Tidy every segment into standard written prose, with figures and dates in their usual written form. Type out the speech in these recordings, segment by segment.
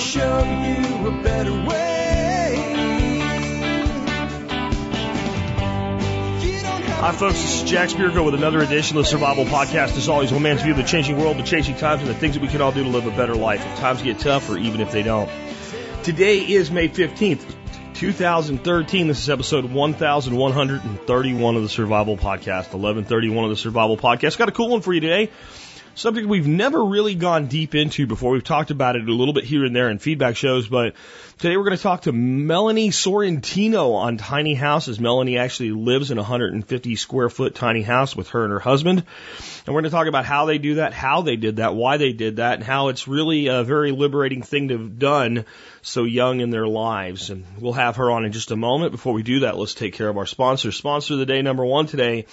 show you a better way. Hi, folks. This is Jack Spirko with another edition of the Survival Podcast. As always, one man's view of the changing world, the changing times, and the things that we can all do to live a better life if times get tough or even if they don't. Today is May 15th, 2013. This is episode 1131 of the Survival Podcast. 1131 of the Survival Podcast. Got a cool one for you today. Subject we've never really gone deep into before. We've talked about it a little bit here and there in feedback shows, but today we're going to talk to Melanie Sorrentino on tiny houses. Melanie actually lives in a 150 square foot tiny house with her and her husband. And we're going to talk about how they do that, how they did that, why they did that, and how it's really a very liberating thing to have done so young in their lives. And we'll have her on in just a moment. Before we do that, let's take care of our sponsor. Sponsor of the day number one today,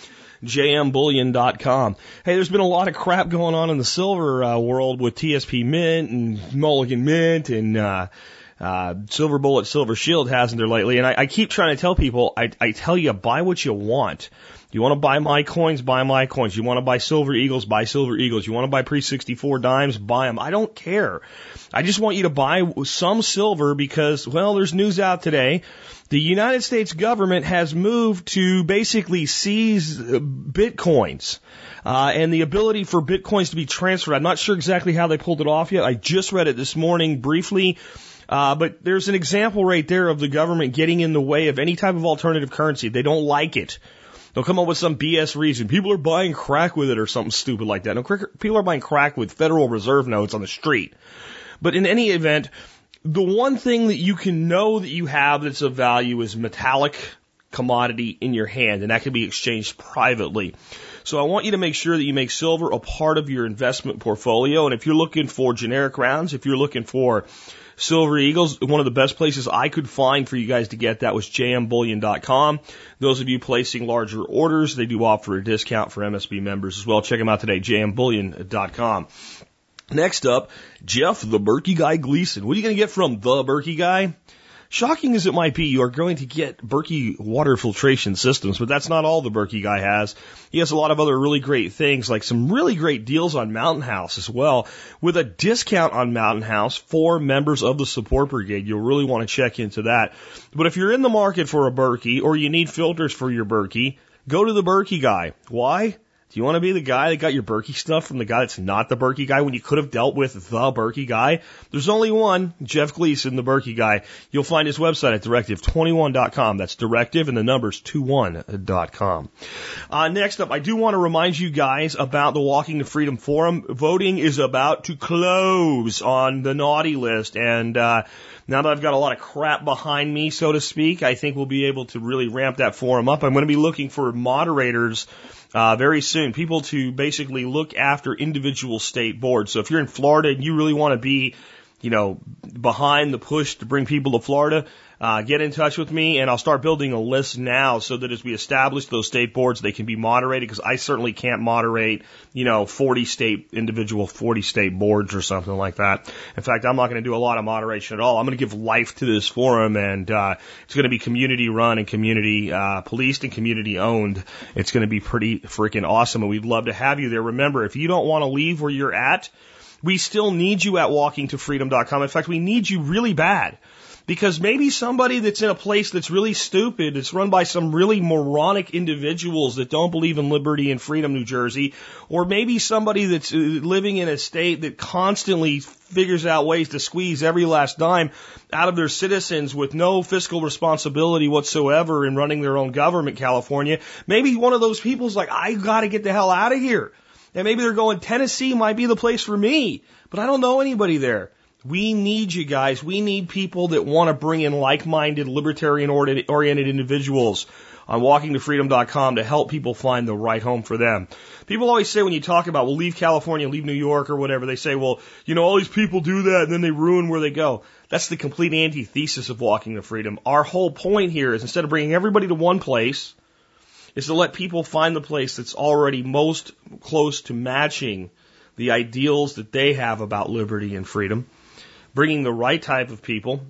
JMBullion.com. Hey, there's been a lot of crap going on in the silver world with TSP Mint and Mulligan Mint and Silver Bullet, Silver Shield, hasn't there lately? And I keep trying to tell people, I tell you, buy what you want. You want to buy my coins? Buy my coins. You want to buy Silver Eagles? Buy Silver Eagles. You want to buy pre-64 dimes? Buy them. I don't care. I just want you to buy some silver because, well, there's news out today. The United States government has moved to basically seize bitcoins and the ability for bitcoins to be transferred. I'm not sure exactly how they pulled it off yet. I just read it this morning briefly. But there's an example right there of the government getting in the way of any type of alternative currency. They don't like it. They'll come up with some BS reason. People are buying crack with it or something stupid like that. No, people are buying crack with Federal Reserve notes on the street. But in any event, the one thing that you can know that you have that's of value is metallic commodity in your hand, and that can be exchanged privately. So I want you to make sure that you make silver a part of your investment portfolio. And if you're looking for generic rounds, if you're looking for Silver Eagles, one of the best places I could find for you guys to get that was JMBullion.com. Those of you placing larger orders, they do offer a discount for MSB members as well. Check them out today, JMBullion.com. Next up, Jeff the Berkey Guy Gleason. What are you going to get from the Berkey Guy? Shocking as it might be, you are going to get Berkey water filtration systems, but that's not all the Berkey Guy has. He has a lot of other really great things, like some really great deals on Mountain House as well, with a discount on Mountain House for members of the support brigade. You'll really want to check into that. But if you're in the market for a Berkey or you need filters for your Berkey, go to the Berkey Guy. Why? Do you want to be the guy that got your Berkey stuff from the guy that's not the Berkey Guy when you could have dealt with the Berkey Guy? There's only one, Jeff Gleason, the Berkey Guy. You'll find his website at directive21.com. That's directive and the numbers 21.com. Next up, I do want to remind you guys about the Walking to Freedom Forum. Voting is about to close on the naughty list, and now that I've got a lot of crap behind me, so to speak, I think we'll be able to really ramp that forum up. I'm going to be looking for moderators very soon, people to basically look after individual state boards. So if you're in Florida and you really want to be, you know, behind the push to bring people to Florida, get in touch with me and I'll start building a list now so that as we establish those state boards, they can be moderated, because I certainly can't moderate, you know, 40 state boards or something like that. In fact, I'm not going to do a lot of moderation at all. I'm going to give life to this forum, and it's going to be community run and community policed and community owned. It's going to be pretty freaking awesome, and we'd love to have you there. Remember, if you don't want to leave where you're at, we still need you at walkingtofreedom.com. In fact, we need you really bad, because maybe somebody that's in a place that's really stupid, it's run by some really moronic individuals that don't believe in liberty and freedom, New Jersey, or maybe somebody that's living in a state that constantly figures out ways to squeeze every last dime out of their citizens with no fiscal responsibility whatsoever in running their own government, California. Maybe one of those people's like, I got to get the hell out of here. And maybe they're going, Tennessee might be the place for me, but I don't know anybody there. We need you guys. We need people that want to bring in like-minded, libertarian-oriented individuals on walkingtofreedom.com to help people find the right home for them. People always say when you talk about, well, leave California, leave New York or whatever, they say, well, you know, all these people do that and then they ruin where they go. That's the complete antithesis of Walking to Freedom. Our whole point here is, instead of bringing everybody to one place, is to let people find the place that's already most close to matching the ideals that they have about liberty and freedom, bringing the right type of people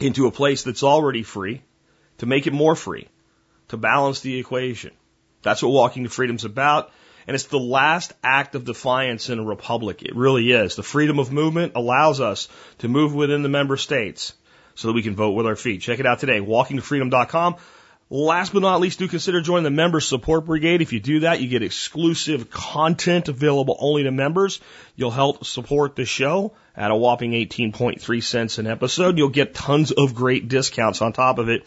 into a place that's already free to make it more free, to balance the equation. That's what Walking to Freedom's about. And it's the last act of defiance in a republic. It really is. The freedom of movement allows us to move within the member states so that we can vote with our feet. Check it out today, walkingtofreedom.com. Last but not least, do consider joining the Member Support Brigade. If you do that, you get exclusive content available only to members. You'll help support the show at a whopping 18.3 cents an episode. You'll get tons of great discounts on top of it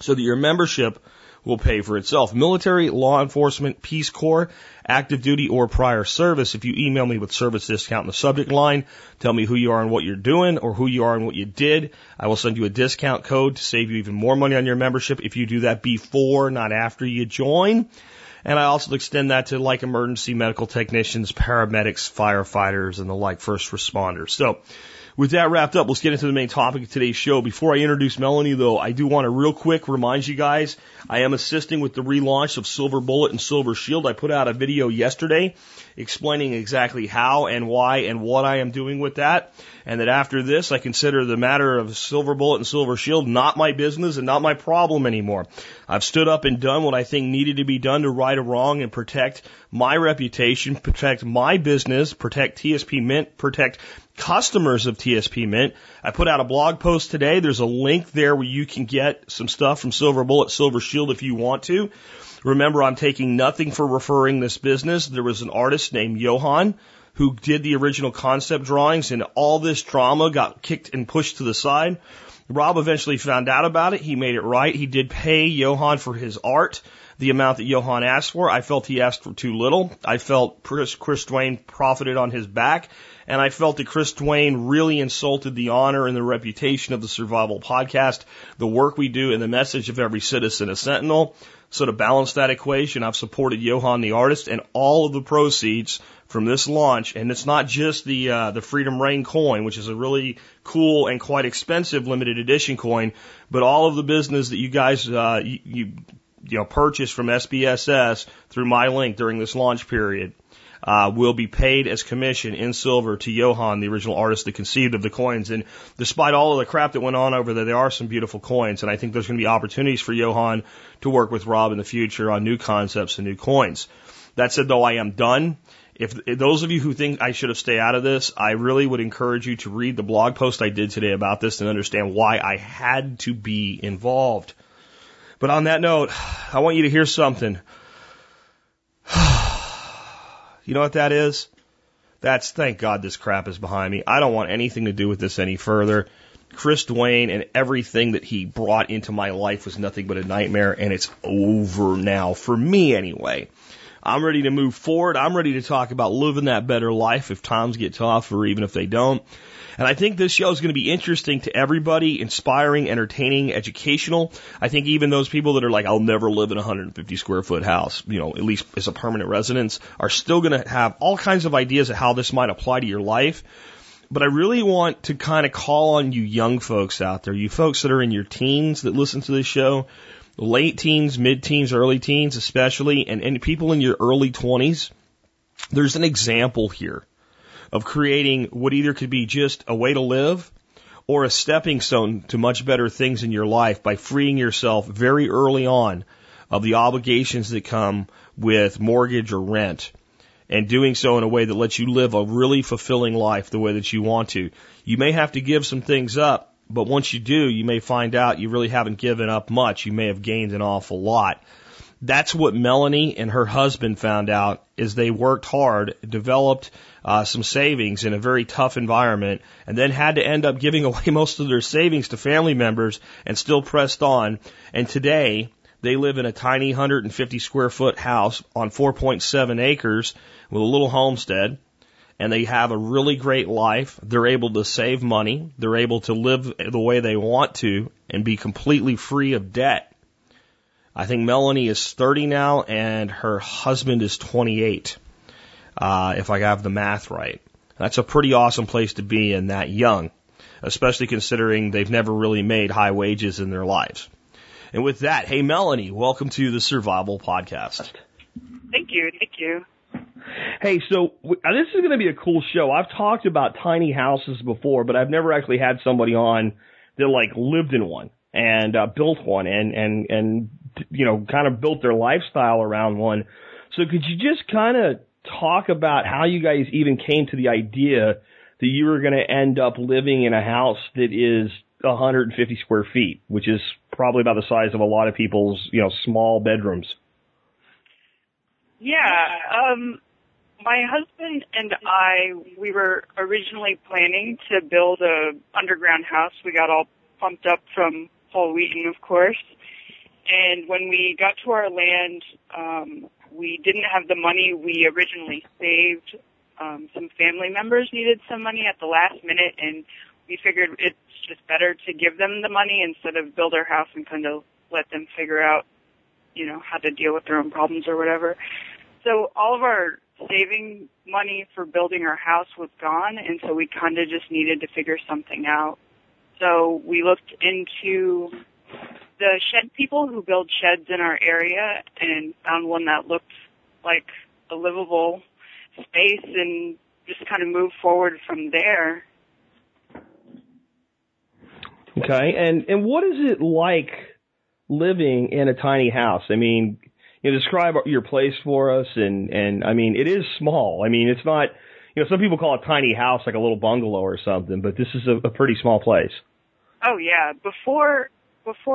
so that your membership will pay for itself. Military, law enforcement, Peace Corps, active duty, or prior service. If you email me with service discount in the subject line, tell me who you are and what you're doing, or who you are and what you did, I will send you a discount code to save you even more money on your membership if you do that before, not after you join. And I also extend that to like emergency medical technicians, paramedics, firefighters, and the like, first responders. So with that wrapped up, let's get into the main topic of today's show. Before I introduce Melanie, though, I do want to real quick remind you guys, I am assisting with the relaunch of Silver Bullet and Silver Shield. I put out a video yesterday explaining exactly how and why and what I am doing with that, and that after this, I consider the matter of Silver Bullet and Silver Shield not my business and not my problem anymore. I've stood up and done what I think needed to be done to right a wrong and protect my reputation, protect my business, protect TSP Mint, protect customers of TSP Mint. I put out a blog post today. There's a link there where you can get some stuff from Silver Bullet, Silver Shield if you want to. Remember, I'm taking nothing for referring this business. There was an artist named Johan who did the original concept drawings, and all this drama got kicked and pushed to the side. Rob eventually found out about it. He made it right. He did pay Johan for his art, the amount that Johan asked for. I felt he asked for too little. I felt Chris Duane profited on his back. And I felt that Chris Duane really insulted the honor and the reputation of the Survival Podcast, the work we do, and the message of every citizen a sentinel. So to balance that equation, I've supported Johan the artist, and all of the proceeds from this launch, and it's not just the Freedom Rain coin, which is a really cool and quite expensive limited edition coin, but all of the business that you guys you purchase from SBSS through my link during this launch period will be paid as commission in silver to Johan, the original artist that conceived of the coins. And despite all of the crap that went on over there, there are some beautiful coins, and I think there's going to be opportunities for Johan to work with Rob in the future on new concepts and new coins. That said, though, I am done. If those of you who think I should have stayed out of this, I really would encourage you to read the blog post I did today about this and understand why I had to be involved. But on that note, I want you to hear something. You know what that is? That's thank God this crap is behind me. I don't want anything to do with this any further. Chris Duane and everything that he brought into my life was nothing but a nightmare, and it's over now, for me anyway. I'm ready to move forward. I'm ready to talk about living that better life if times get tough or even if they don't. And I think this show is going to be interesting to everybody, inspiring, entertaining, educational. I think even those people that are like, I'll never live in a 150 square foot house, at least as a permanent residence, are still going to have all kinds of ideas of how this might apply to your life. But I really want to kind of call on you young folks out there, you folks that are in your teens that listen to this show, late teens, mid-teens, early teens especially, and people in your early 20s, there's an example here of creating what either could be just a way to live or a stepping stone to much better things in your life by freeing yourself very early on of the obligations that come with mortgage or rent, and doing so in a way that lets you live a really fulfilling life the way that you want to. You may have to give some things up, but once you do, you may find out you really haven't given up much. You may have gained an awful lot. That's what Melanie and her husband found out is they worked hard, developed some savings in a very tough environment, and then had to end up giving away most of their savings to family members and still pressed on. And today, they live in a tiny 150 square foot house on 4.7 acres with a little homestead. And they have a really great life. They're able to save money. They're able to live the way they want to and be completely free of debt. I think Melanie is 30 now and her husband is 28, if I have the math right. That's a pretty awesome place to be in that young, especially considering they've never really made high wages in their lives. And with that, hey, Melanie, welcome to the Survival Podcast. Thank you. Hey, so this is going to be a cool show. I've talked about tiny houses before, but I've never actually had somebody on that like lived in one and built one and kind of built their lifestyle around one. So could you just kind of talk about how you guys even came to the idea that you were going to end up living in a house that is 150 square feet, which is probably about the size of a lot of people's, you know, small bedrooms? Yeah. My husband and I, we were originally planning to build a underground house. We got all pumped up from Paul Wheaton, of course. And when we got to our land, we didn't have the money we originally saved. Some family members needed some money at the last minute, and we figured it's just better to give them the money instead of build our house and kind of let them figure out, you know, how to deal with their own problems or whatever. So all of our saving money for building our house was gone, and so we kind of just needed to figure something out. So we looked into the shed people who build sheds in our area and found one that looked like a livable space and just kind of moved forward from there. Okay, and what is it like living in a tiny house? I mean, you know, describe your place for us, and I mean, it is small. I mean, it's not, you know, some people call a tiny house like a little bungalow or something, but this is a pretty small place. Oh, yeah. Before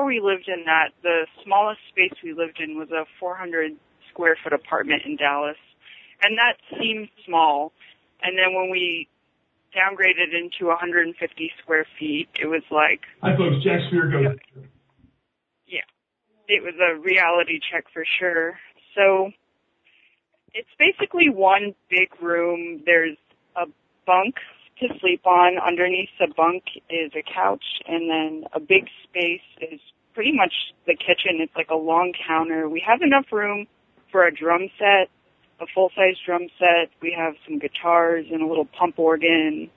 we lived in that, the smallest space we lived in was a 400-square-foot apartment in Dallas, and that seemed small. And then when we downgraded into 150 square feet, it was like... Hi, folks. Jack Spirko. Yeah. It was a reality check for sure. So it's basically one big room. There's a bunk to sleep on. Underneath the bunk is a couch, and then a big space is pretty much the kitchen. It's like a long counter. We have enough room for a drum set, a full-size drum set. We have some guitars and a little pump organ,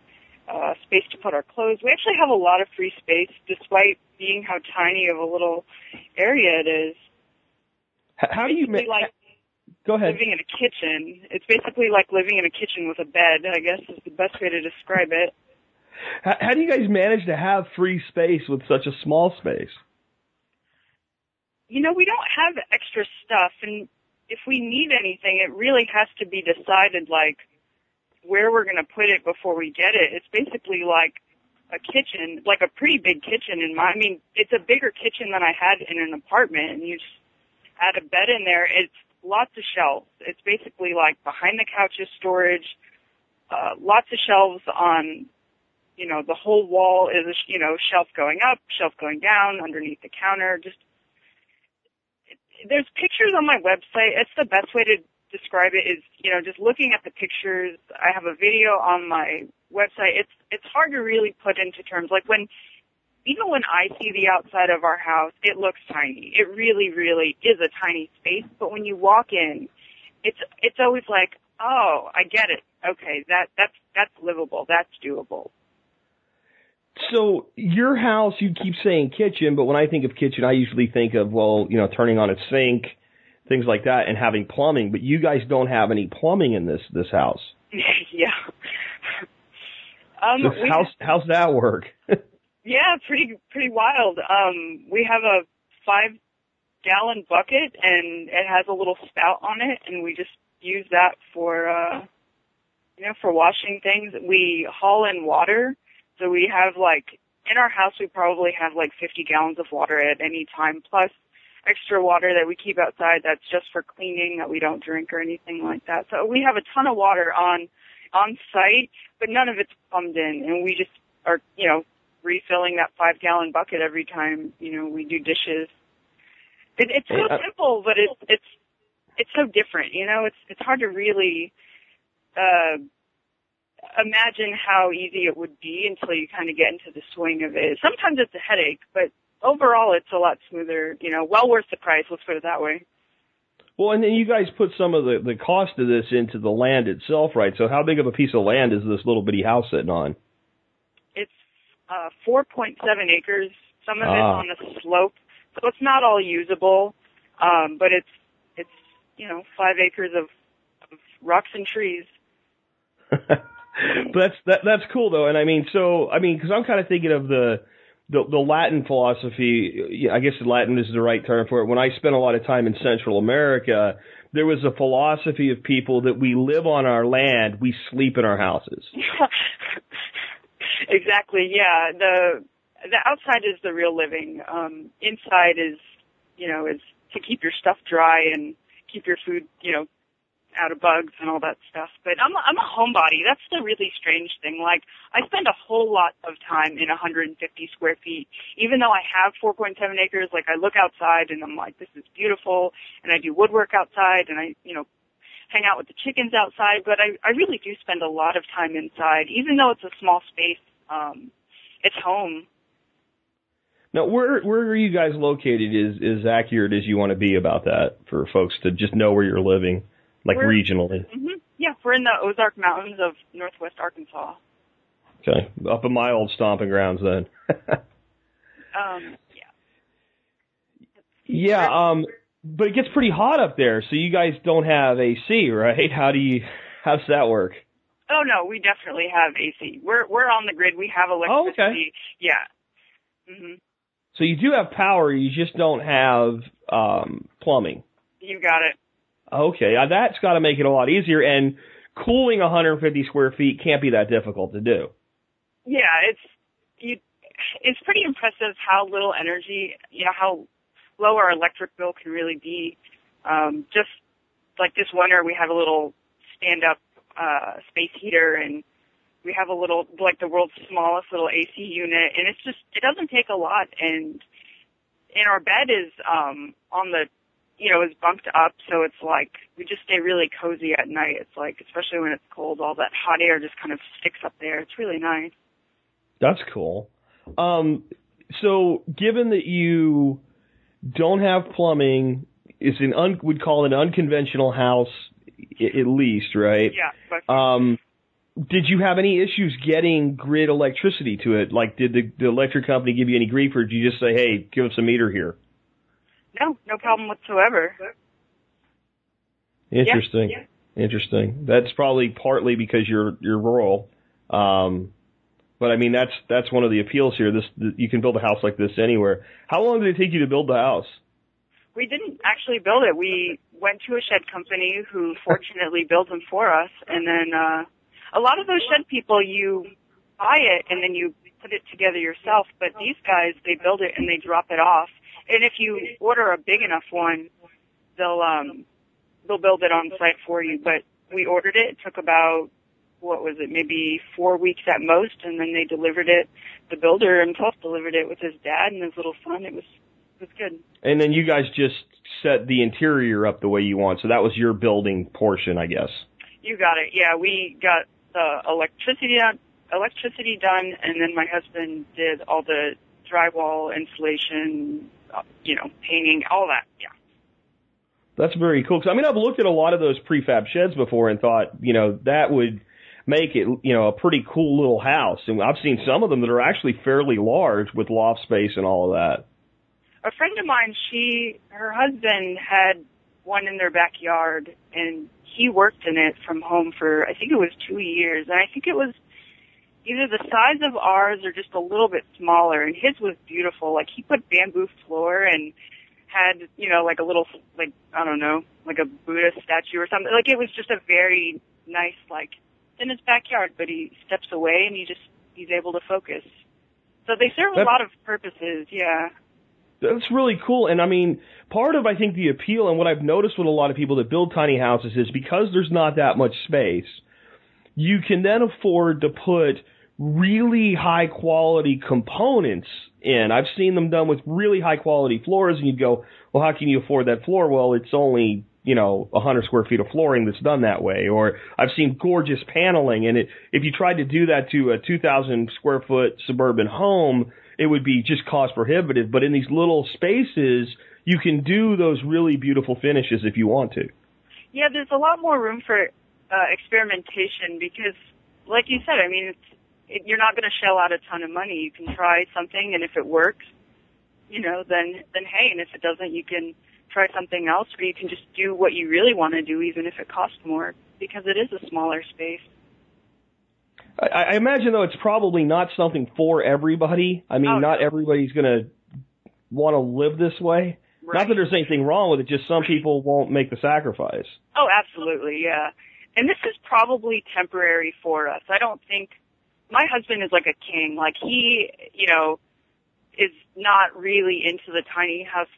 space to put our clothes. We actually have a lot of free space, despite being how tiny of a little area it is. How do you make... Like, go ahead. Living in a kitchen. It's basically like living in a kitchen with a bed, I guess is the best way to describe it. How do you guys manage to have free space with such a small space? You know, we don't have extra stuff, and if we need anything, it really has to be decided, like, where we're going to put it before we get it. It's basically like a kitchen, like a pretty big kitchen. I mean, it's a bigger kitchen than I had in an apartment, and you just add a bed in there. It's lots of shelves. It's basically like behind the couches storage, lots of shelves on, you know, the whole wall is, you know, shelf going up, shelf going down, underneath the counter, just... There's pictures on my website. It's the best way to describe it is, you know, just looking at the pictures. I have a video on my website. It's hard to really put into terms. Like even when I see the outside of our house, it looks tiny. It really, really is a tiny space. But when you walk in, it's always like, oh, I get it. Okay, that's livable. That's doable. So your house, you keep saying kitchen, but when I think of kitchen, I usually think of, well, you know, turning on a sink, things like that, and having plumbing. But you guys don't have any plumbing in this house. Yeah. So how's that work? Yeah, pretty wild. We have a 5-gallon bucket, and it has a little spout on it, and we just use that for, you know, for washing things. We haul in water. So we have, like, in our house, we probably have, like, 50 gallons of water at any time, plus extra water that we keep outside that's just for cleaning, that we don't drink or anything like that. So we have a ton of water on site, but none of it's plumbed in. And we just are, you know, refilling that 5-gallon bucket every time, you know, we do dishes. It's so simple, but it's so different, you know. It's hard to really... imagine how easy it would be until you kind of get into the swing of it. Sometimes it's a headache, but overall it's a lot smoother, you know, well worth the price, let's put it that way. Well, and then you guys put some of the cost of this into the land itself, right? So how big of a piece of land is this little bitty house sitting on? It's 4.7 acres. Some of it's on a slope, so it's not all usable, but it's you know, 5 acres of rocks and trees. But that's cool though, and I mean, so I mean, because I'm kind of thinking of the Latin philosophy. I guess Latin is the right term for it. When I spent a lot of time in Central America, there was a philosophy of people that we live on our land, we sleep in our houses. Exactly, yeah. The outside is the real living. Inside is, is to keep your stuff dry and keep your food, out of bugs and all that stuff. But I'm a homebody. That's the really strange thing. Like, I spend a whole lot of time in 150 square feet. Even though I have 4.7 acres, like, I look outside and I'm like, this is beautiful. And I do woodwork outside and I, hang out with the chickens outside. But I really do spend a lot of time inside. Even though it's a small space, it's home. Now, where are you guys located is accurate as you want to be about that for folks to just know where you're living. We're regionally. Mm-hmm. Yeah, we're in the Ozark Mountains of northwest Arkansas. Okay, up in my old stomping grounds then. But it gets pretty hot up there, so you guys don't have AC, right? How does that work? Oh, no, we definitely have AC. We're on the grid. We have electricity. Oh, okay. Yeah. Mm-hmm. So you do have power, you just don't have plumbing. You got it. Okay, that's got to make it a lot easier, and cooling 150 square feet can't be that difficult to do. Yeah, it's pretty impressive how little energy, how low our electric bill can really be. Just like this winter, we have a little stand-up space heater, and we have a little, like the world's smallest little AC unit, and it's just, it doesn't take a lot, and our bed is on the, is bunked up, so it's like we just stay really cozy at night. It's like, especially when it's cold, all that hot air just kind of sticks up there. It's really nice. That's cool. So given that you don't have plumbing, it's we'd call it an unconventional house at least, right? Yeah. But, did you have any issues getting grid electricity to it? Like, did the electric company give you any grief, or did you just say, hey, give us a meter here? No problem whatsoever. Interesting. Yeah. Interesting. That's probably partly because you're rural. But I mean, that's one of the appeals here. You can build a house like this anywhere. How long did it take you to build the house? We didn't actually build it. We went to a shed company who fortunately built them for us. And then, a lot of those shed people, you buy it and then you put it together yourself. But these guys, they build it and they drop it off. And if you order a big enough one, they'll build it on site for you. But we ordered it. It took about, maybe 4 weeks at most, and then they delivered it. The builder himself delivered it with his dad and his little son. It was good. And then you guys just set the interior up the way you want. So that was your building portion, I guess. You got it. Yeah, we got the electricity done, and then my husband did all the drywall insulation, painting, all that, yeah. That's very cool. Because, I've looked at a lot of those prefab sheds before and thought, that would make it, a pretty cool little house. And I've seen some of them that are actually fairly large with loft space and all of that. A friend of mine, her husband had one in their backyard, and he worked in it from home for, I think it was 2 years. And I think it was either the size of ours or just a little bit smaller, and his was beautiful. Like, he put bamboo floor and had, like a little, like, I don't know, like a Buddha statue or something. Like, it was just a very nice, like, it's in his backyard, but he steps away and he's able to focus. So they serve a lot of purposes, yeah. That's really cool. And, part of, I think, the appeal and what I've noticed with a lot of people that build tiny houses is because there's not that much space, you can then afford to put really high-quality components in. I've seen them done with really high-quality floors, and you'd go, well, how can you afford that floor? Well, it's only, 100 square feet of flooring that's done that way. Or I've seen gorgeous paneling, and if you tried to do that to a 2,000-square-foot suburban home, it would be just cost-prohibitive. But in these little spaces, you can do those really beautiful finishes if you want to. Yeah, there's a lot more room for experimentation because, like you said, you're not going to shell out a ton of money. You can try something, and if it works, then hey, and if it doesn't, you can try something else, or you can just do what you really want to do, even if it costs more, because it is a smaller space. I imagine, though, it's probably not something for everybody. Not everybody's going to want to live this way. Right. Not that there's anything wrong with it, just some people won't make the sacrifice. Oh, absolutely, yeah. And this is probably temporary for us. I don't think, my husband is like a king. Like he, is not really into the tiny house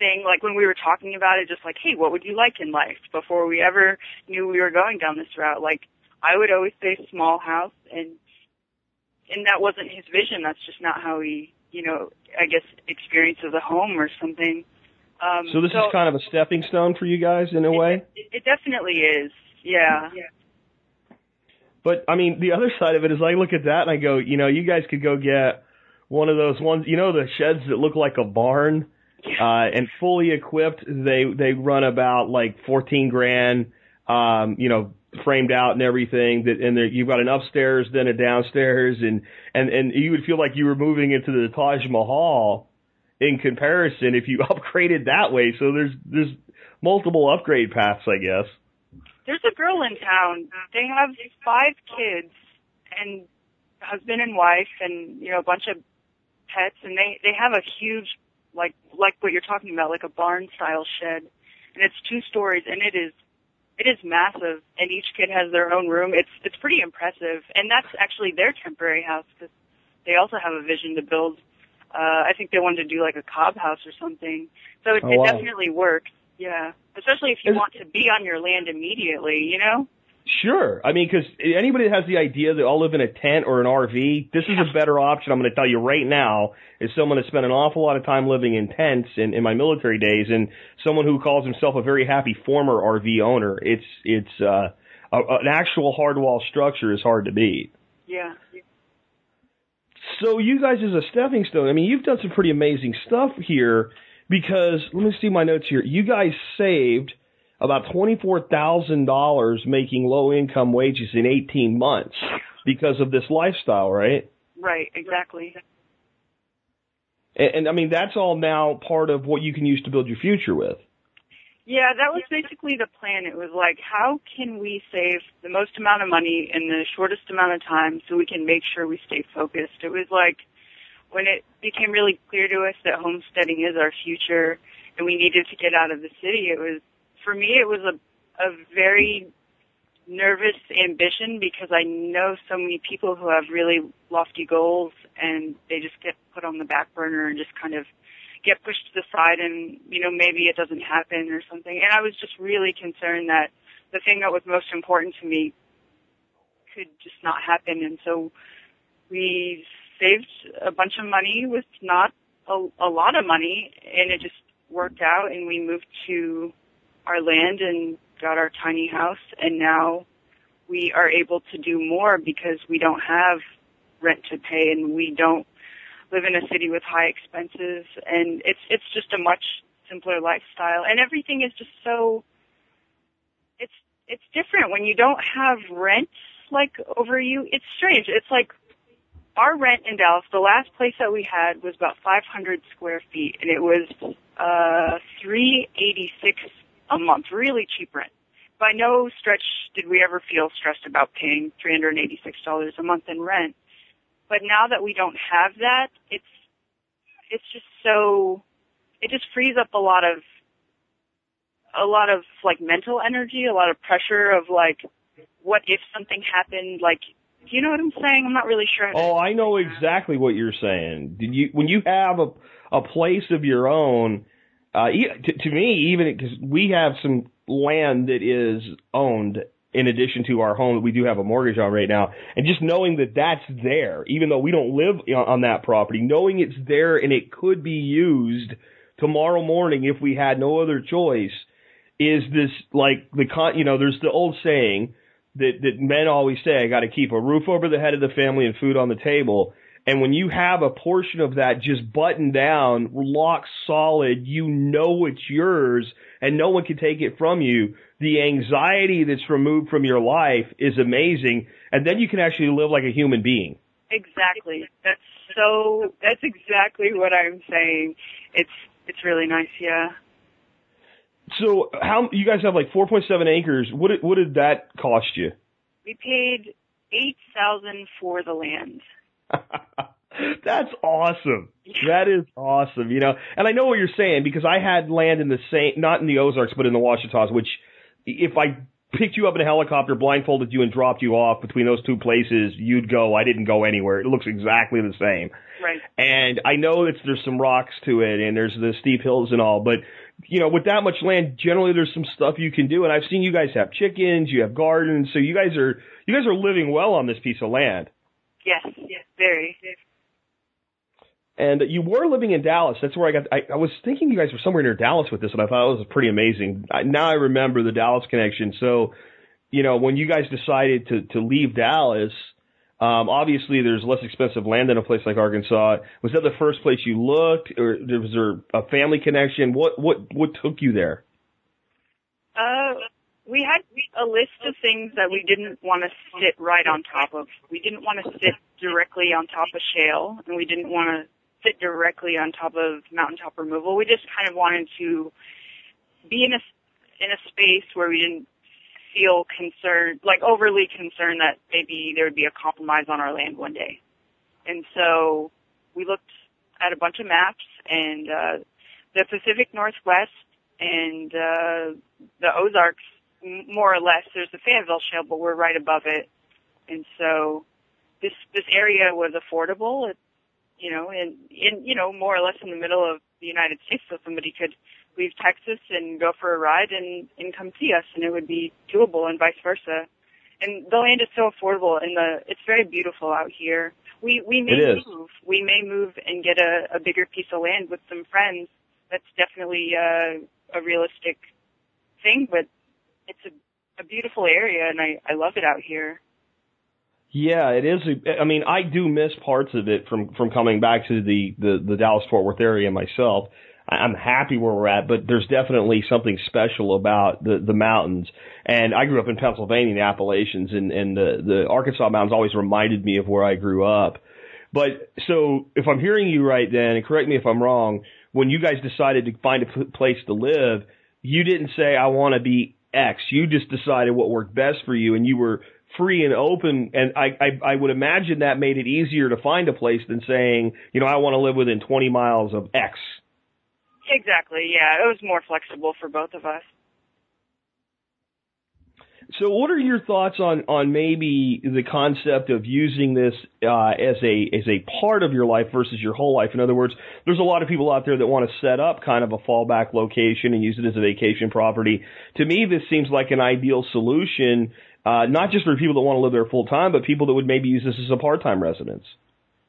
thing. Like when we were talking about it, just like, hey, what would you like in life? Before we ever knew we were going down this route, like I would always say small house, and that wasn't his vision. That's just not how he, I guess experiences a home or something. So this is kind of a stepping stone for you guys in a way? It definitely is, yeah. But, I mean, the other side of it is I look at that and I go, you guys could go get one of those ones, the sheds that look like a barn, and fully equipped. They run about like $14,000, framed out and everything, and you've got an upstairs, then a downstairs, and you would feel like you were moving into the Taj Mahal in comparison if you upgraded that way. So there's multiple upgrade paths, I guess. There's a girl in town. They have 5 kids and husband and wife and, a bunch of pets, and they have a huge, like what you're talking about, like a barn style shed, and it's 2 stories, and it is massive, and each kid has their own room. It's pretty impressive, and that's actually their temporary house because they also have a vision to build. I think they wanted to do like a cob house or something. So it definitely works, yeah. Especially if you want to be on your land immediately, Sure. I mean, because anybody that has the idea that I'll live in a tent or an RV, this is a better option. I'm going to tell you right now, is someone that spent an awful lot of time living in tents in my military days, and someone who calls himself a very happy former RV owner. An actual hard wall structure is hard to beat. Yeah. So you guys, as a stepping stone, I mean, you've done some pretty amazing stuff here because, let me see my notes here, you guys saved about $24,000 making low-income wages in 18 months because of this lifestyle, right? Right, exactly. And I mean, that's all now part of what you can use to build your future with. Yeah, that was basically the plan. It was like, how can we save the most amount of money in the shortest amount of time so we can make sure we stay focused? It was like when it became really clear to us that homesteading is our future and we needed to get out of the city, it was, for me, it was a very nervous ambition because I know so many people who have really lofty goals and they just get put on the back burner and just kind of get pushed to the side and, maybe it doesn't happen or something. And I was just really concerned that the thing that was most important to me could just not happen. And so we saved a bunch of money with not a lot of money, and it just worked out, and we moved to our land and got our tiny house, and now we are able to do more because we don't have rent to pay and we don't live in a city with high expenses, and it's just a much simpler lifestyle, and everything is just so it's different when you don't have rent like over you. It's strange. It's like our rent in Dallas, the last place that we had was about 500 square feet, and it was $386 a month, really cheap rent. By no stretch did we ever feel stressed about paying $386 a month in rent. But now that we don't have that, it's just so, it just frees up a lot of like mental energy, a lot of pressure of like, what if something happened? Like, do you know what I'm saying? I'm not really sure. Oh, I know exactly what you're saying. When you have a place of your own, to me, even because we have some land that is owned in addition to our home that we do have a mortgage on right now, and just knowing that that's there, even though we don't live on that property, knowing it's there and it could be used tomorrow morning if we had no other choice, is this like there's the old saying that men always say, I got to keep a roof over the head of the family and food on the table. And when you have a portion of that just buttoned down, lock solid, it's yours and no one can take it from you, the anxiety that's removed from your life is amazing. And then you can actually live like a human being. Exactly. That's exactly what I'm saying. It's really nice. Yeah. So how, you guys have like 4.7 acres. What did that cost you? We paid $8,000 for the land. That's awesome. That is awesome. You know, and I know what you're saying, because I had land in the same, not in the Ozarks, but in the Washitas, which if I picked you up in a helicopter, blindfolded you, and dropped you off between those two places, you'd go, I didn't go anywhere. It looks exactly the same. Right. And I know that there's some rocks to it, and there's the steep hills and all, but, you know, with that much land, generally there's some stuff you can do. And I've seen you guys have chickens, you have gardens, so you guys are living well on this piece of land. Yes, very. And you were living in Dallas. That's where I got. I was thinking you guys were somewhere near Dallas with this, and I thought it was pretty amazing. Now I remember the Dallas connection. So, you know, when you guys decided to leave Dallas, obviously there's less expensive land in a place like Arkansas. Was that the first place you looked, or was there a family connection? What took you there? We had a list of things that we didn't want to sit right on top of. We didn't want to sit directly on top of shale, and we didn't want to sit directly on top of mountaintop removal. We just kind of wanted to be in a space where we didn't feel concerned, like overly concerned that maybe there would be a compromise on our land one day. And so we looked at a bunch of maps, and the Pacific Northwest and the Ozarks, more or less, there's the Fayetteville Shale, but we're right above it. And so this area was affordable. It, you know, and you know, more or less in the middle of the United States, so somebody could leave Texas and go for a ride and come see us, and it would be doable, and vice versa. And the land is so affordable, and it's very beautiful out here. We may move and get a bigger piece of land with some friends. That's definitely a realistic thing, but it's a beautiful area, and I love it out here. Yeah, it is. I mean, I do miss parts of it from coming back to the Dallas-Fort Worth area myself. I'm happy where we're at, but there's definitely something special about the mountains. And I grew up in Pennsylvania, in the Appalachians, and the Arkansas mountains always reminded me of where I grew up. But so if I'm hearing you right then, and correct me if I'm wrong, when you guys decided to find a place to live, you didn't say, I want to be X. You just decided what worked best for you, and you were – free and open, and I would imagine that made it easier to find a place than saying, you know, I want to live within 20 miles of X. Exactly, yeah. It was more flexible for both of us. So what are your thoughts on maybe the concept of using this as a part of your life versus your whole life? In other words, there's a lot of people out there that want to set up kind of a fallback location and use it as a vacation property. To me, this seems like an ideal solution, not just for people that want to live there full-time, but people that would maybe use this as a part-time residence.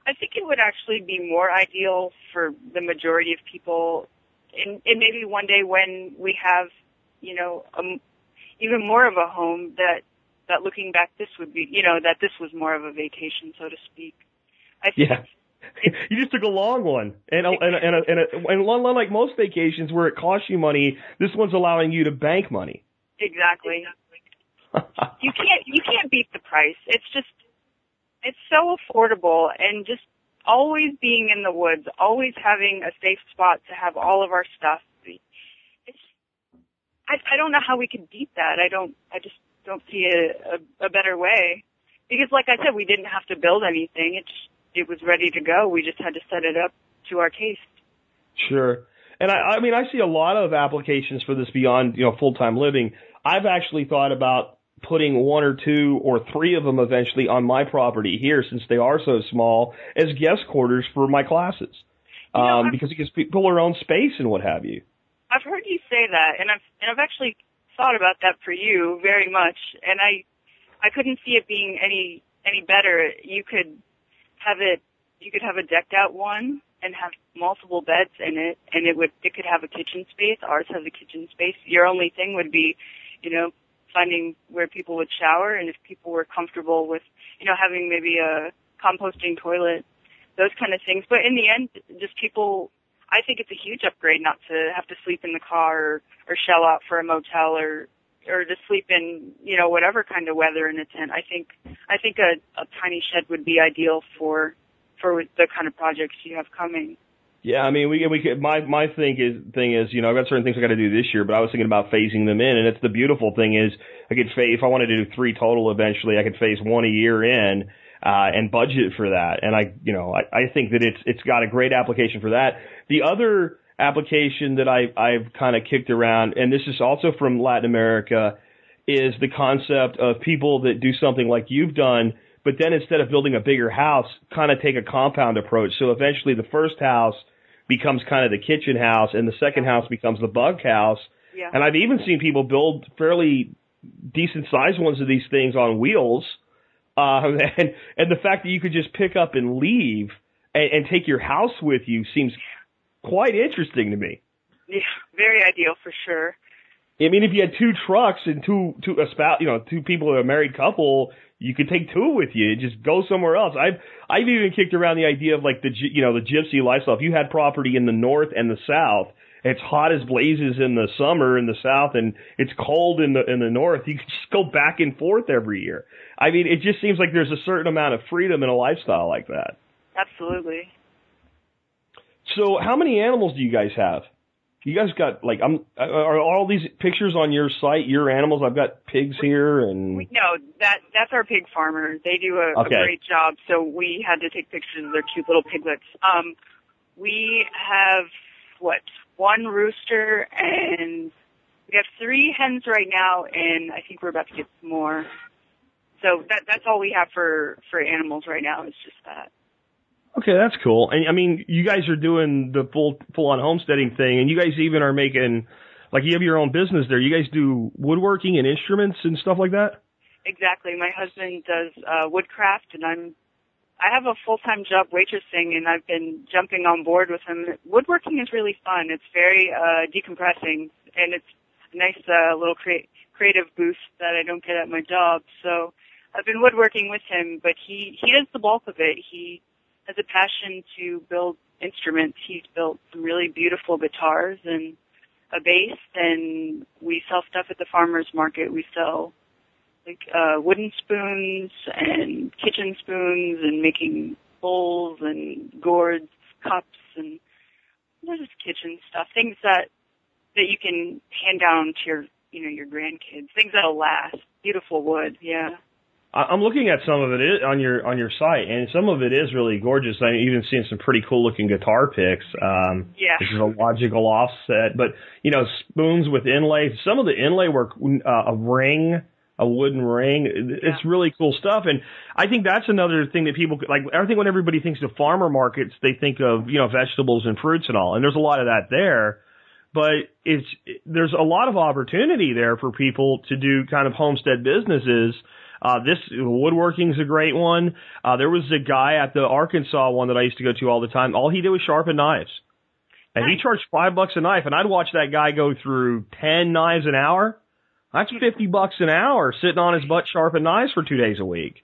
I think it would actually be more ideal for the majority of people. And maybe one day when we have, you know, even more of a home, that looking back, this would be, you know, that this was more of a vacation, so to speak. I think you just took a long one. And one like most vacations where it costs you money, this one's allowing you to bank money. Exactly. You can't beat the price. It's so affordable, and just always being in the woods, always having a safe spot to have all of our stuff. I don't know how we could beat that. I just don't see a better way, because like I said, we didn't have to build anything. It was ready to go. We just had to set it up to our taste. Sure. And I mean, I see a lot of applications for this beyond, you know, full-time living. I've actually thought about putting one or two or three of them eventually on my property here, since they are so small, as guest quarters for my classes, because it gives people their own space and what have you. I've heard you say that, and I've actually thought about that for you very much, and I couldn't see it being any better. You could have a decked out one and have multiple beds in it, and it could have a kitchen space. Ours has a kitchen space. Your only thing would be, you know, finding where people would shower, and if people were comfortable with, you know, having maybe a composting toilet, those kind of things. But in the end, just people, I think it's a huge upgrade not to have to sleep in the car or shell out for a motel or to sleep in, you know, whatever kind of weather in a tent. I think a tiny shed would be ideal for the kind of projects you have coming. Yeah, I mean, my thing is, you know, I've got certain things I got to do this year, but I was thinking about phasing them in, and it's the beautiful thing is I could phase, if I wanted to do three total eventually, I could phase one a year in, and budget for that. And I think that it's got a great application for that. The other application that I've kind of kicked around, and this is also from Latin America, is the concept of people that do something like you've done, but then instead of building a bigger house, kind of take a compound approach. So eventually the first house becomes kind of the kitchen house, and the second house becomes the bug house. Yeah. And I've even seen people build fairly decent-sized ones of these things on wheels. And the fact that you could just pick up and leave and take your house with you seems quite interesting to me. Yeah, very ideal for sure. I mean, if you had two trucks and two people that are a married couple, you could take two with you and just go somewhere else. I've even kicked around the idea of like the gypsy lifestyle. If you had property in the north and the south, and it's hot as blazes in the summer in the south, and it's cold in the north, you could just go back and forth every year. I mean, it just seems like there's a certain amount of freedom in a lifestyle like that. Absolutely. So, how many animals do you guys have? You guys got like are all these pictures on your site? Your animals? I've got pigs here and no, that's our pig farmer. They do a great job. So we had to take pictures of their cute little piglets. We have one rooster, and we have three hens right now, and I think we're about to get some more. So that's all we have for animals right now. It's just that. Okay, that's cool. And I mean, you guys are doing the full-on homesteading thing, and you guys even are making, like, you have your own business there. You guys do woodworking and instruments and stuff like that? Exactly. My husband does woodcraft, and I have a full-time job waitressing, and I've been jumping on board with him. Woodworking is really fun. It's very decompressing, and it's a nice little creative boost that I don't get at my job. So I've been woodworking with him, but he does the bulk of it. He has a passion to build instruments. He's built some really beautiful guitars and a bass, and we sell stuff at the farmer's market. We sell wooden spoons and kitchen spoons and making bowls and gourds, cups, and just kitchen stuff, things that you can hand down to your grandkids, things that'll last. Beautiful wood, yeah. I'm looking at some of it on your site, and some of it is really gorgeous. I'm even seeing some pretty cool-looking guitar picks, which is a logical offset. But, spoons with inlay, some of the inlay work, a wooden ring. It's really cool stuff. And I think that's another thing that people like. I think when everybody thinks of farmer markets, they think of, vegetables and fruits and all. And there's a lot of that there, but there's a lot of opportunity there for people to do kind of homestead businesses. This woodworking is a great one. There was a guy at the Arkansas one that I used to go to all the time. All he did was sharpen knives, and he charged $5 a knife. And I'd watch that guy go through 10 knives an hour. That's $50 an hour sitting on his butt sharpening knives for 2 days a week.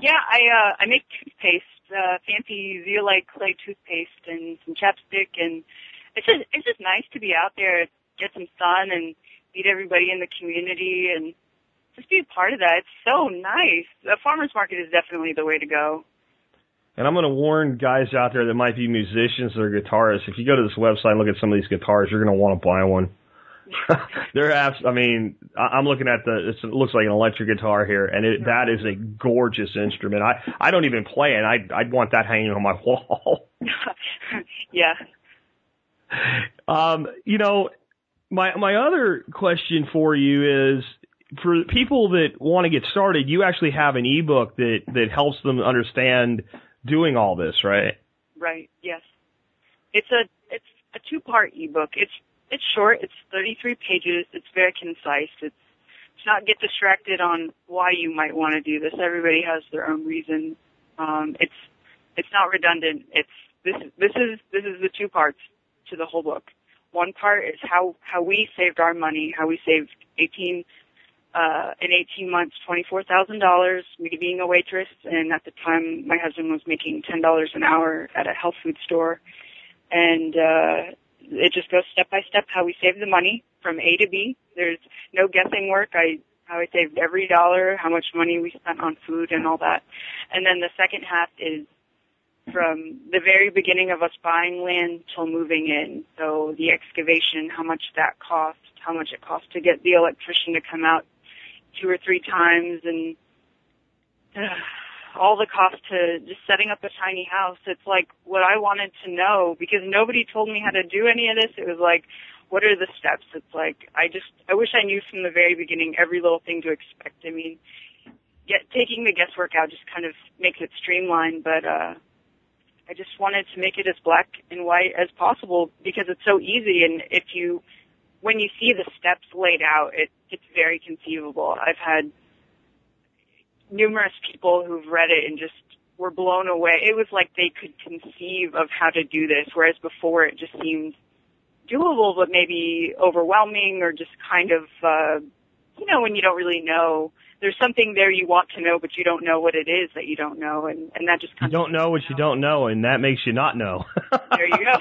Yeah, I make toothpaste, fancy zeolite clay toothpaste, and some chapstick, and it's just nice to be out there, get some sun, and meet everybody in the community, and just be a part of that. It's so nice. The farmers market is definitely the way to go. And I'm going to warn guys out there that might be musicians or guitarists. If you go to this website and look at some of these guitars, you're going to want to buy one. They're I'm looking at it looks like an electric guitar here, and that is a gorgeous instrument. I don't even play it. I'd want that hanging on my wall. Yeah. My other question for you is, for people that want to get started, you actually have an ebook that helps them understand doing all this, right? Right. Yes. It's a two-part ebook. It's short. It's 33 pages. It's very concise. It's not get distracted on why you might want to do this. Everybody has their own reason. It's not redundant. This is the two parts to the whole book. One part is how we saved our money, how we saved in 18 months $24,000, me being a waitress, and at the time my husband was making $10 an hour at a health food store, and it just goes step by step how we saved the money from A to B. There's no guessing work. How I saved every dollar, how much money we spent on food and all that. And then the second half is from the very beginning of us buying land till moving in. So the excavation, how much that cost, how much it cost to get the electrician to come out 2 or 3 times, and all the cost to just setting up a tiny house. It's like what I wanted to know, because nobody told me how to do any of this. It was like, what are the steps? It's like, I wish I knew from the very beginning every little thing to expect. I mean, taking the guesswork out just kind of makes it streamlined, but I just wanted to make it as black and white as possible because it's so easy, and when you see the steps laid out, it's very conceivable. I've had numerous people who've read it and just were blown away. It was like they could conceive of how to do this, whereas before it just seemed doable but maybe overwhelming, or just kind of, when you don't really know. There's something there you want to know, but you don't know what it is that you don't know, and that just comes. You don't know what you don't know, and that makes you not know. There you go.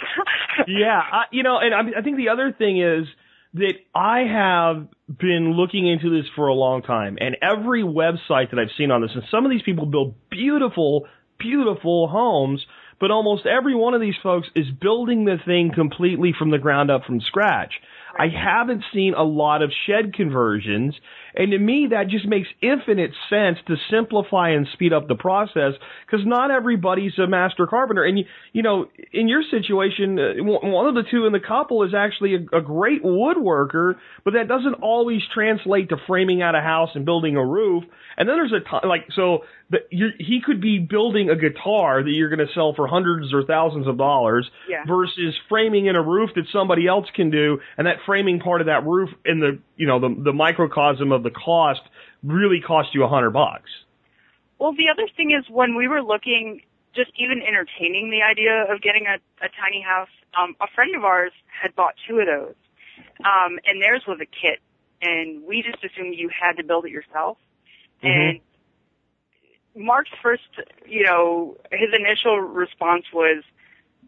Yeah. I think the other thing is that I have been looking into this for a long time, and every website that I've seen on this, and some of these people build beautiful, beautiful homes, but almost every one of these folks is building the thing completely from the ground up from scratch. Right. I haven't seen a lot of shed conversions, and to me that just makes infinite sense to simplify and speed up the process, because not everybody's a master carpenter. And, in your situation, one of the two in the couple is actually a great woodworker, but that doesn't always translate to framing out a house and building a roof. And then there's he could be building a guitar that you're going to sell for hundreds or thousands of dollars, yeah, versus framing in a roof that somebody else can do, and that framing part of that roof in the microcosm of the cost really cost you $100. Well, the other thing is, when we were looking, just even entertaining the idea of getting a tiny house, a friend of ours had bought two of those, and theirs was a kit, and we just assumed you had to build it yourself, mm-hmm. And Mark's first, his initial response was,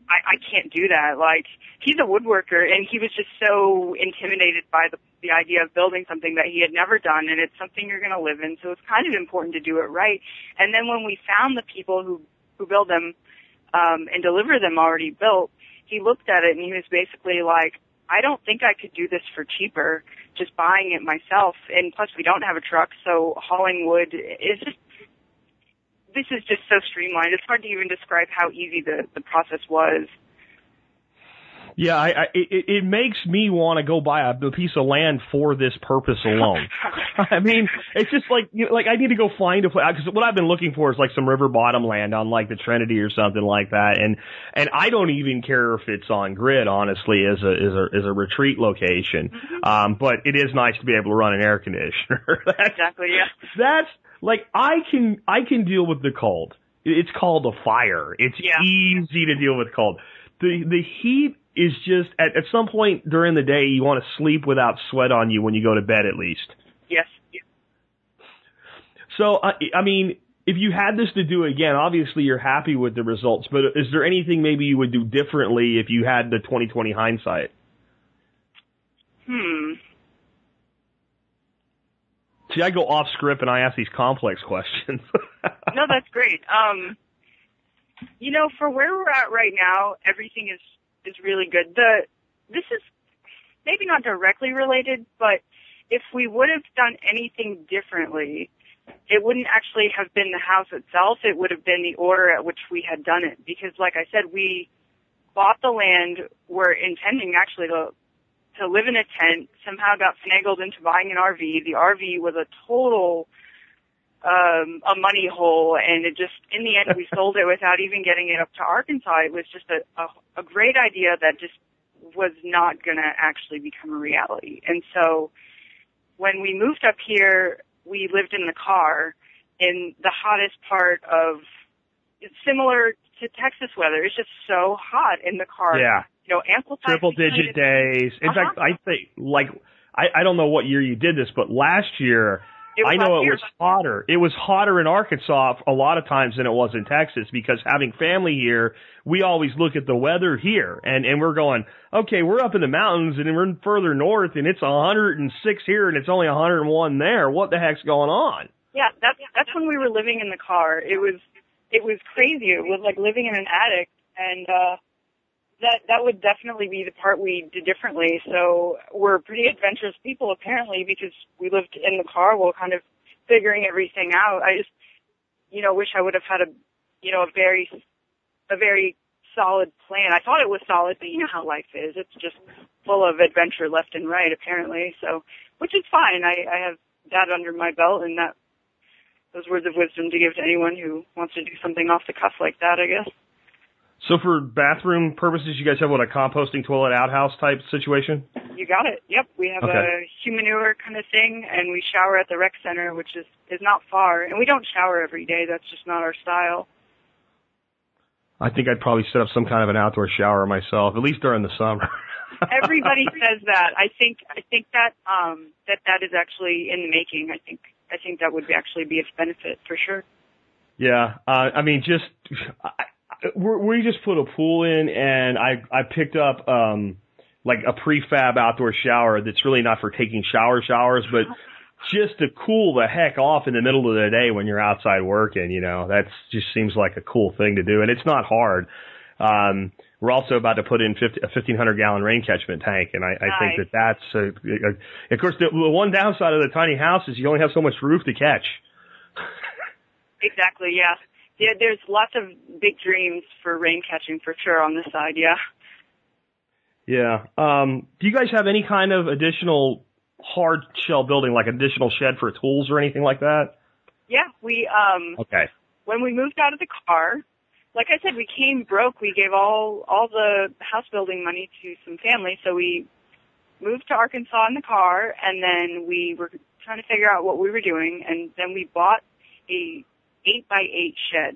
I can't do that. Like, he's a woodworker, and he was just so intimidated by the idea of building something that he had never done, and it's something you're going to live in, so it's kind of important to do it right. And then when we found the people who build them and deliver them already built, he looked at it, and he was basically like, I don't think I could do this for cheaper just buying it myself, and plus we don't have a truck, so hauling wood is just... This is just so streamlined. It's hard to even describe how easy the process was. Yeah, it makes me want to go buy a piece of land for this purpose alone. I mean, it's just like, I need to go find a place, because what I've been looking for is like some river bottom land on like the Trinity or something like that, and I don't even care if it's on grid, honestly, as a retreat location. Mm-hmm. But it is nice to be able to run an air conditioner. Exactly. Yeah. Like, I can deal with the cold. It's called a fire. It's easy to deal with cold. The heat is just, at some point during the day, you want to sleep without sweat on you when you go to bed, at least. Yes. So, if you had this to do again, obviously you're happy with the results, but is there anything maybe you would do differently if you had the 20/20 hindsight? See, I go off script and I ask these complex questions. No, that's great. For where we're at right now, everything is really good. This is maybe not directly related, but if we would have done anything differently, it wouldn't actually have been the house itself. It would have been the order at which we had done it. Because, like I said, we bought the land. We're intending actually to live in a tent, somehow got finagled into buying an RV. The RV was a total a money hole, and it just, in the end, we sold it without even getting it up to Arkansas. It was just a great idea that just was not going to actually become a reality. And so when we moved up here, we lived in the car in the hottest part of, it's similar to Texas weather. It's just so hot in the car. Yeah. Amplified. Triple-digit days. In fact, I think, I don't know what year you did this, but last year, I know it was hotter. It was hotter in Arkansas a lot of times than it was in Texas, because having family here, we always look at the weather here, and we're going, okay, we're up in the mountains, and we're further north, and it's 106 here, and it's only 101 there. What the heck's going on? Yeah, that's when we were living in the car. It was crazy. It was like living in an attic, and... That would definitely be the part we did differently. So we're pretty adventurous people, apparently, because we lived in the car while kind of figuring everything out. you know, wish I would have had a very solid plan. I thought it was solid, but you know how life is. It's just full of adventure left and right, apparently. So, which is fine. I have that under my belt, and that those words of wisdom to give to anyone who wants to do something off the cuff like that, I guess. So for bathroom purposes, you guys have, what, a composting toilet outhouse type situation? You got it. Yep. We have a humanure kind of thing, and we shower at the rec center, which is not far. And we don't shower every day. That's just not our style. I think I'd probably set up some kind of an outdoor shower myself, at least during the summer. Everybody says that. I think that that is actually in the making. I think that would actually be of benefit for sure. Yeah. We just put a pool in, and I picked up like a prefab outdoor shower that's really not for taking showers, but just to cool the heck off in the middle of the day when you're outside working, you know, that just seems like a cool thing to do, and it's not hard. We're also about to put in a 1,500-gallon rain catchment tank, and I think that's of course, the one downside of the tiny house is you only have so much roof to catch. Exactly, yeah. Yeah, there's lots of big dreams for rain catching for sure on this side, yeah. Yeah. Do you guys have any kind of additional hard shell building, like additional shed for tools or anything like that? Yeah, we when we moved out of the car, like I said, we came broke. We gave all the house building money to some family, so we moved to Arkansas in the car, and then we were trying to figure out what we were doing, and then we bought a 8x8 shed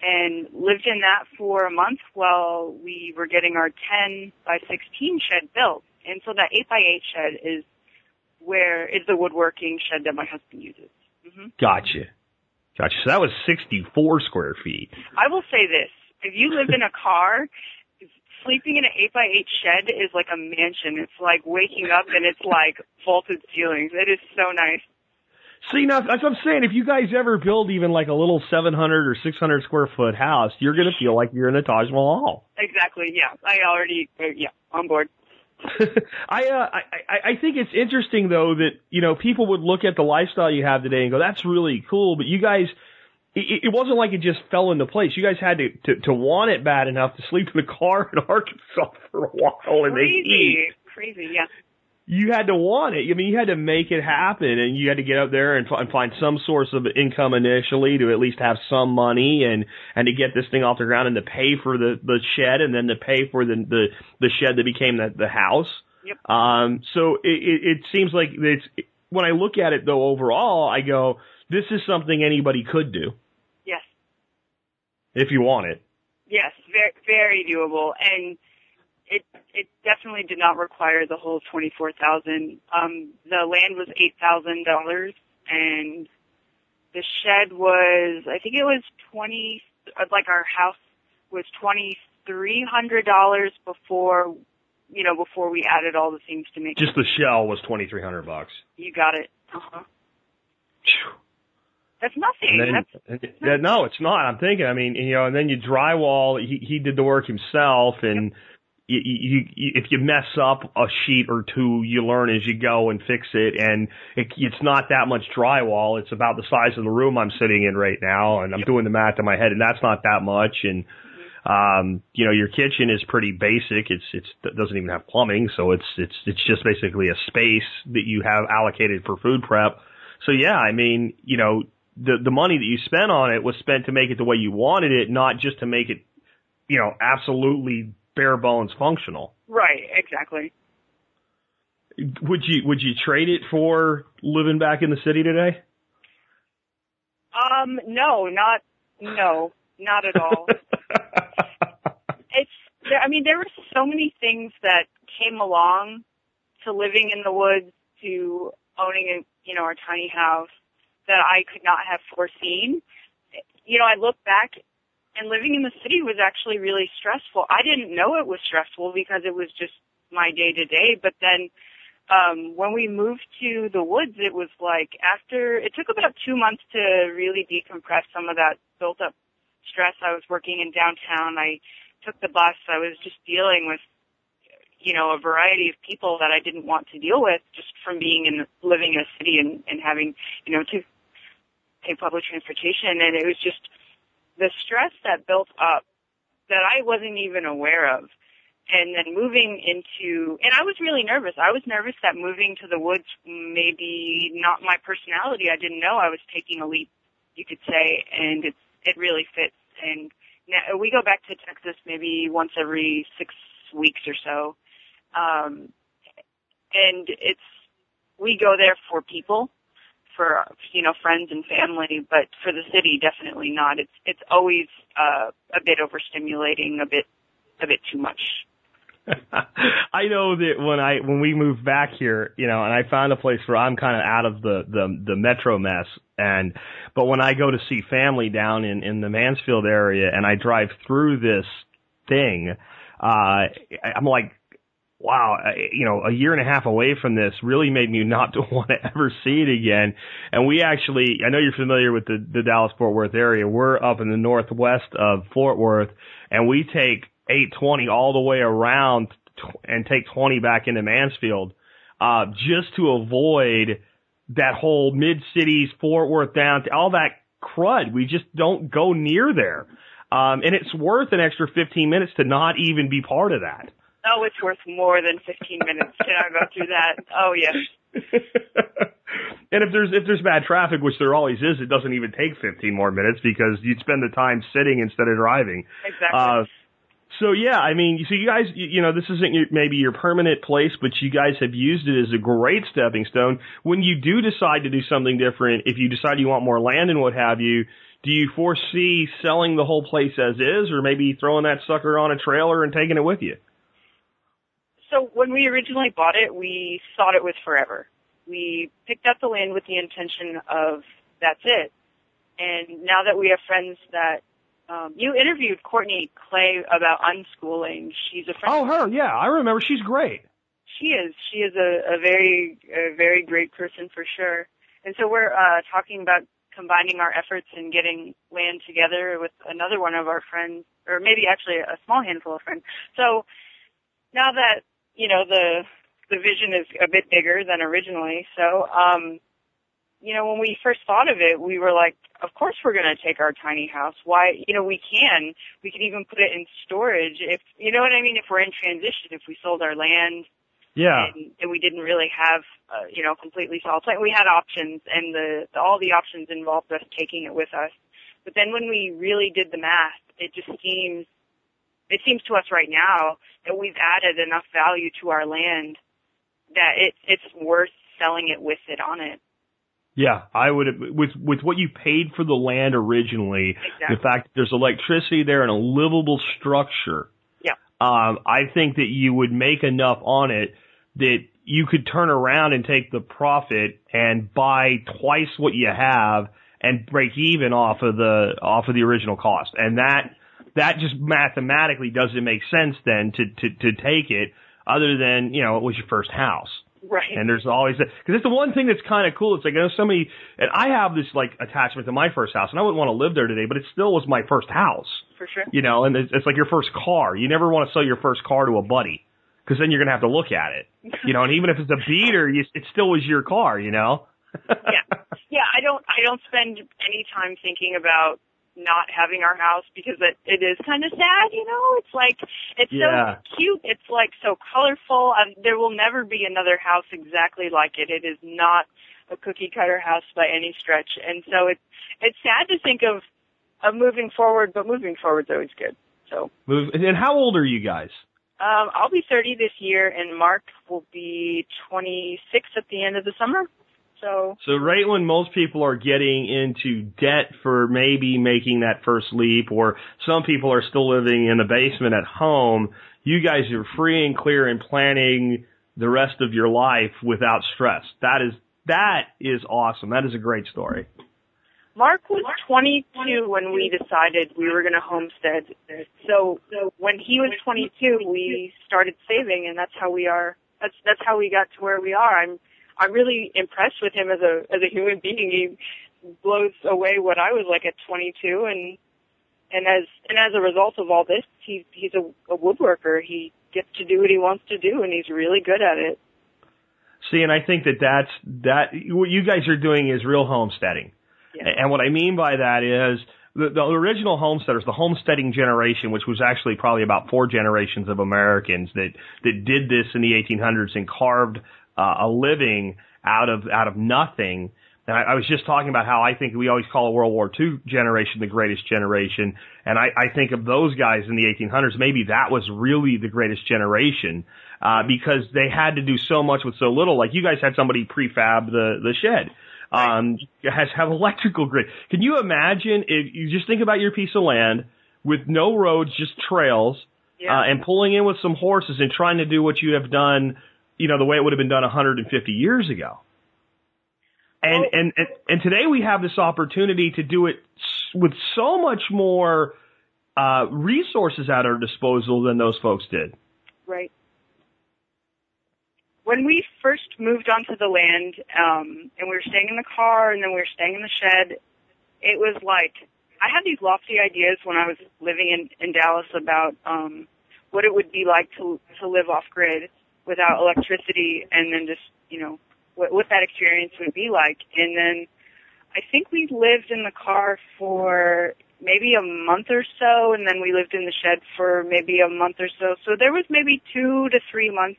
and lived in that for a month while we were getting our 10x16 shed built. And so that 8x8 shed is the woodworking shed that my husband uses. Mm-hmm. Gotcha. So that was 64 square feet. I will say this. If you live in a car, sleeping in an 8x8 shed is like a mansion. It's like waking up and it's like vaulted ceilings. It is so nice. See, now, that's what I'm saying. If you guys ever build even like a little 700 or 600 square foot house, you're going to feel like you're in a Taj Mahal. Exactly, yeah. On board. I think it's interesting, though, that, you know, people would look at the lifestyle you have today and go, that's really cool. But you guys, it wasn't like it just fell into place. You guys had to want it bad enough to sleep in a car in Arkansas for a while and Crazy, yeah. You had to want it. I mean, you had to make it happen, and you had to get up there and find some source of income initially to at least have some money and to get this thing off the ground and to pay for the shed and then to pay for the shed that became the house. Yep. So it seems like when I look at it, though, overall, I go, this is something anybody could do. Yes. If you want it. Yes, very, very doable. And It definitely did not require the whole $24,000. The land was $8,000, and the shed was, I think it was our house was $2,300 before we added all the things to make it. Just the shell was $2,300. You got it. Uh-huh. That's nothing. No, it's not. I'm thinking, I mean, you know, and then you drywall, he did the work himself, and yep. You, if you mess up a sheet or two, you learn as you go and fix it. And it's not that much drywall. It's about the size of the room I'm sitting in right now. And I'm doing the math in my head, and that's not that much. And, you know, your kitchen is pretty basic. It doesn't even have plumbing. So it's just basically a space that you have allocated for food prep. So, yeah, I mean, you know, the money that you spent on it was spent to make it the way you wanted it, not just to make it, you know, absolutely bare bones functional. Right, exactly. Would you trade it for living back in the city today? No, not at all. There were so many things that came along to living in the woods, to owning our tiny house that I could not have foreseen. You know, I look back, and living in the city was actually really stressful. I didn't know it was stressful because it was just my day-to-day. But then when we moved to the woods, it was like it took about 2 months to really decompress some of that built-up stress. I was working in downtown. I took the bus. I was just dealing with, you know, a variety of people that I didn't want to deal with just from living in a city and having, you know, take public transportation, and it was just the stress that built up that I wasn't even aware of. And then moving into, and I was really nervous. I was nervous that moving to the woods may be not my personality. I didn't know I was taking a leap, you could say, and it really fits. And now we go back to Texas maybe once every 6 weeks or so. And we go there for people, for, friends and family, but for the city, definitely not. It's always, a bit overstimulating, a bit too much. I know that when we moved back here, and I found a place where I'm kind of out of the metro mess, but when I go to see family down in the Mansfield area and I drive through this thing, I'm like, wow, a year and a half away from this really made me not to want to ever see it again. And we actually, I know you're familiar with the Dallas-Fort Worth area. We're up in the northwest of Fort Worth, and we take 820 all the way around and take 20 back into Mansfield, just to avoid that whole mid-cities, Fort Worth down, all that crud. We just don't go near there. And it's worth an extra 15 minutes to not even be part of that. Oh, it's worth more than 15 minutes. Can I go through that? Oh, yes. And if there's bad traffic, which there always is, it doesn't even take 15 more minutes because you'd spend the time sitting instead of driving. Exactly. So, yeah, I mean, so you guys, this isn't maybe your permanent place, but you guys have used it as a great stepping stone. When you do decide to do something different, if you decide you want more land and what have you, do you foresee selling the whole place as is, or maybe throwing that sucker on a trailer and taking it with you? So when we originally bought it, we thought it was forever. We picked up the land with the intention of that's it. And now that we have friends that you interviewed Courtney Clay about unschooling. She's a friend. Oh, her, yeah. I remember. She's great. She is. She is a very great person for sure. And so we're talking about combining our efforts and getting land together with another one of our friends, or maybe actually a small handful of friends. So now that, the vision is a bit bigger than originally, so, when we first thought of it, we were like, of course we're going to take our tiny house. Why, we can even put it in storage if, you know what I mean, if we're in transition, if we sold our land. Yeah. And we didn't really have, completely solid plan. We had options, and all the options involved us taking it with us. But then when we really did the math, it seems to us right now that we've added enough value to our land that it's worth selling it with it on it. Yeah, I would have, with what you paid for the land originally, exactly. The fact that there's electricity there and a livable structure. Yeah. I think that you would make enough on it that you could turn around and take the profit and buy twice what you have and break even off of the original cost. And that just mathematically doesn't make sense then to take it, other than, it was your first house. Right. And there's always that. Because it's the one thing that's kind of cool. It's like, somebody, and I have this, attachment to my first house, and I wouldn't want to live there today, but it still was my first house. For sure. And it's like your first car. You never want to sell your first car to a buddy, because then you're going to have to look at it. And even if it's a beater, it still was your car, Yeah. Yeah, I don't spend any time thinking about not having our house, because it is kind of sad, It's like, it's yeah. So cute. It's like so colorful. There will never be another house exactly like it. It is not a cookie cutter house by any stretch. And so it's sad to think of moving forward, but moving forward's always good. So. And how old are you guys? I'll be 30 this year, and Mark will be 26 at the end of the summer. So right when most people are getting into debt for maybe making that first leap, or some people are still living in the basement at home, you guys are free and clear and planning the rest of your life without stress. That is awesome. That is a great story. Mark was 22 when we decided we were going to homestead. So when he was 22, we started saving, and that's how we are. That's how we got to where we are. I'm really impressed with him as a human being. He blows away what I was like at 22, and as a result of all this, he's a woodworker. He gets to do what he wants to do, and he's really good at it. See, and I think that what you guys are doing is real homesteading. Yeah. And what I mean by that is the original homesteaders, the homesteading generation, which was actually probably about four generations of Americans that did this in the 1800s and carved a living out of nothing. And I was just talking about how I think we always call a World War II generation the greatest generation. And I think of those guys in the 1800s, maybe that was really the greatest generation because they had to do so much with so little. Like you guys had somebody prefab the shed. Have electrical grid. Can you imagine if you just think about your piece of land with no roads, just trails, and pulling in with some horses and trying to do what you have done, you know, the way it would have been done 150 years ago. And today we have this opportunity to do it with so much more resources at our disposal than those folks did. Right. When we first moved onto the land, and we were staying in the car and then we were staying in the shed, it was like, I had these lofty ideas when I was living in Dallas about what it would be like to live off-grid without electricity and then just, you know, what that experience would be like. And then I think we lived in the car for maybe a month or so, and then we lived in the shed for maybe a month or so. So there was maybe 2 to 3 months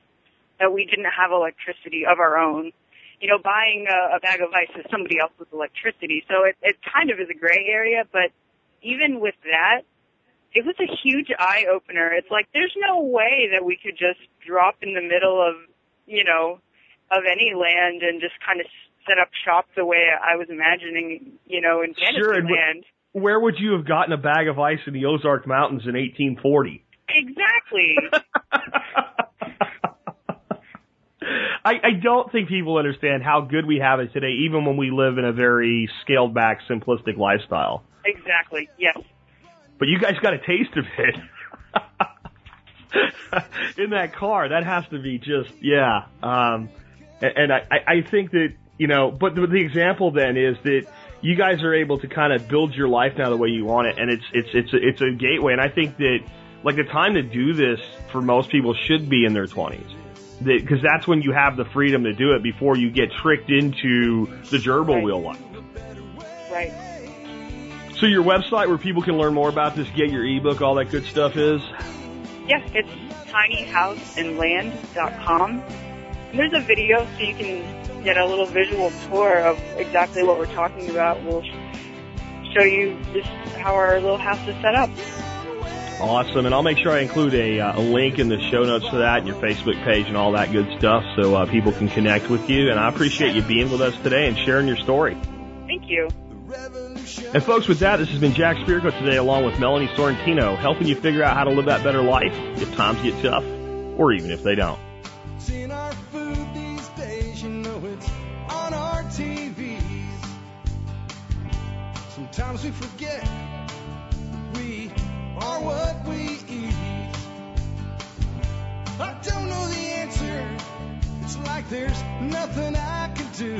that we didn't have electricity of our own. You know, buying a bag of ice is somebody else's electricity. So it kind of is a gray area, but even with that, it was a huge eye-opener. It's like there's no way that we could just drop in the middle of, you know, of any land and just kind of set up shop the way I was imagining, you know, in fantasy land. Where would you have gotten a bag of ice in the Ozark Mountains in 1840? Exactly. I don't think people understand how good we have it today, even when we live in a very scaled-back, simplistic lifestyle. Exactly, yes. But you guys got a taste of it. In that car, that has to be just, yeah. And I think that, you know, but the example then is that you guys are able to kind of build your life now the way you want it, and it's a gateway. And I think that, like, the time to do this for most people should be in their 20s, because that's when you have the freedom to do it before you get tricked into the gerbil wheel life. Right. So your website where people can learn more about this, get your ebook, all that good stuff is? Yes, it's tinyhouseandland.com. There's a video so you can get a little visual tour of exactly what we're talking about. We'll show you just how our little house is set up. Awesome, and I'll make sure I include a link in the show notes to that and your Facebook page and all that good stuff so people can connect with you. And I appreciate you being with us today and sharing your story. Thank you. And folks, with that, this has been Jack Spirko today along with Melanie Sorrentino, helping you figure out how to live that better life if times get tough or even if they don't. Sometimes we forget we are what we eat. I don't know the answer. It's like there's nothing I can do.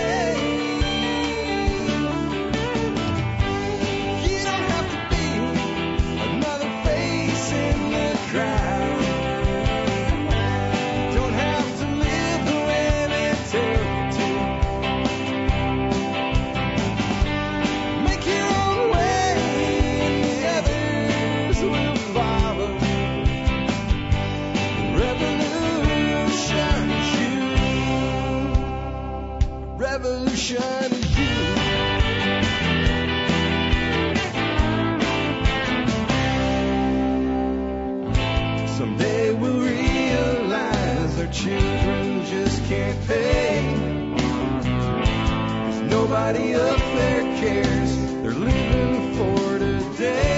You don't have to be another face in the crowd. You don't have to live the way they tell you to. Make your own way and the others will follow. Revolution. Revolution is you. Someday we'll realize our children just can't pay. There's nobody up there cares. They're living for today.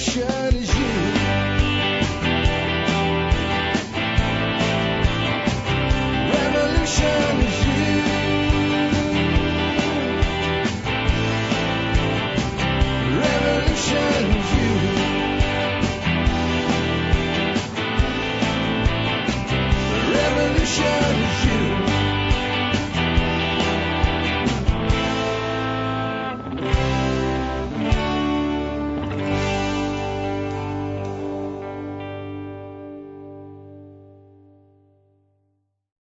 you should.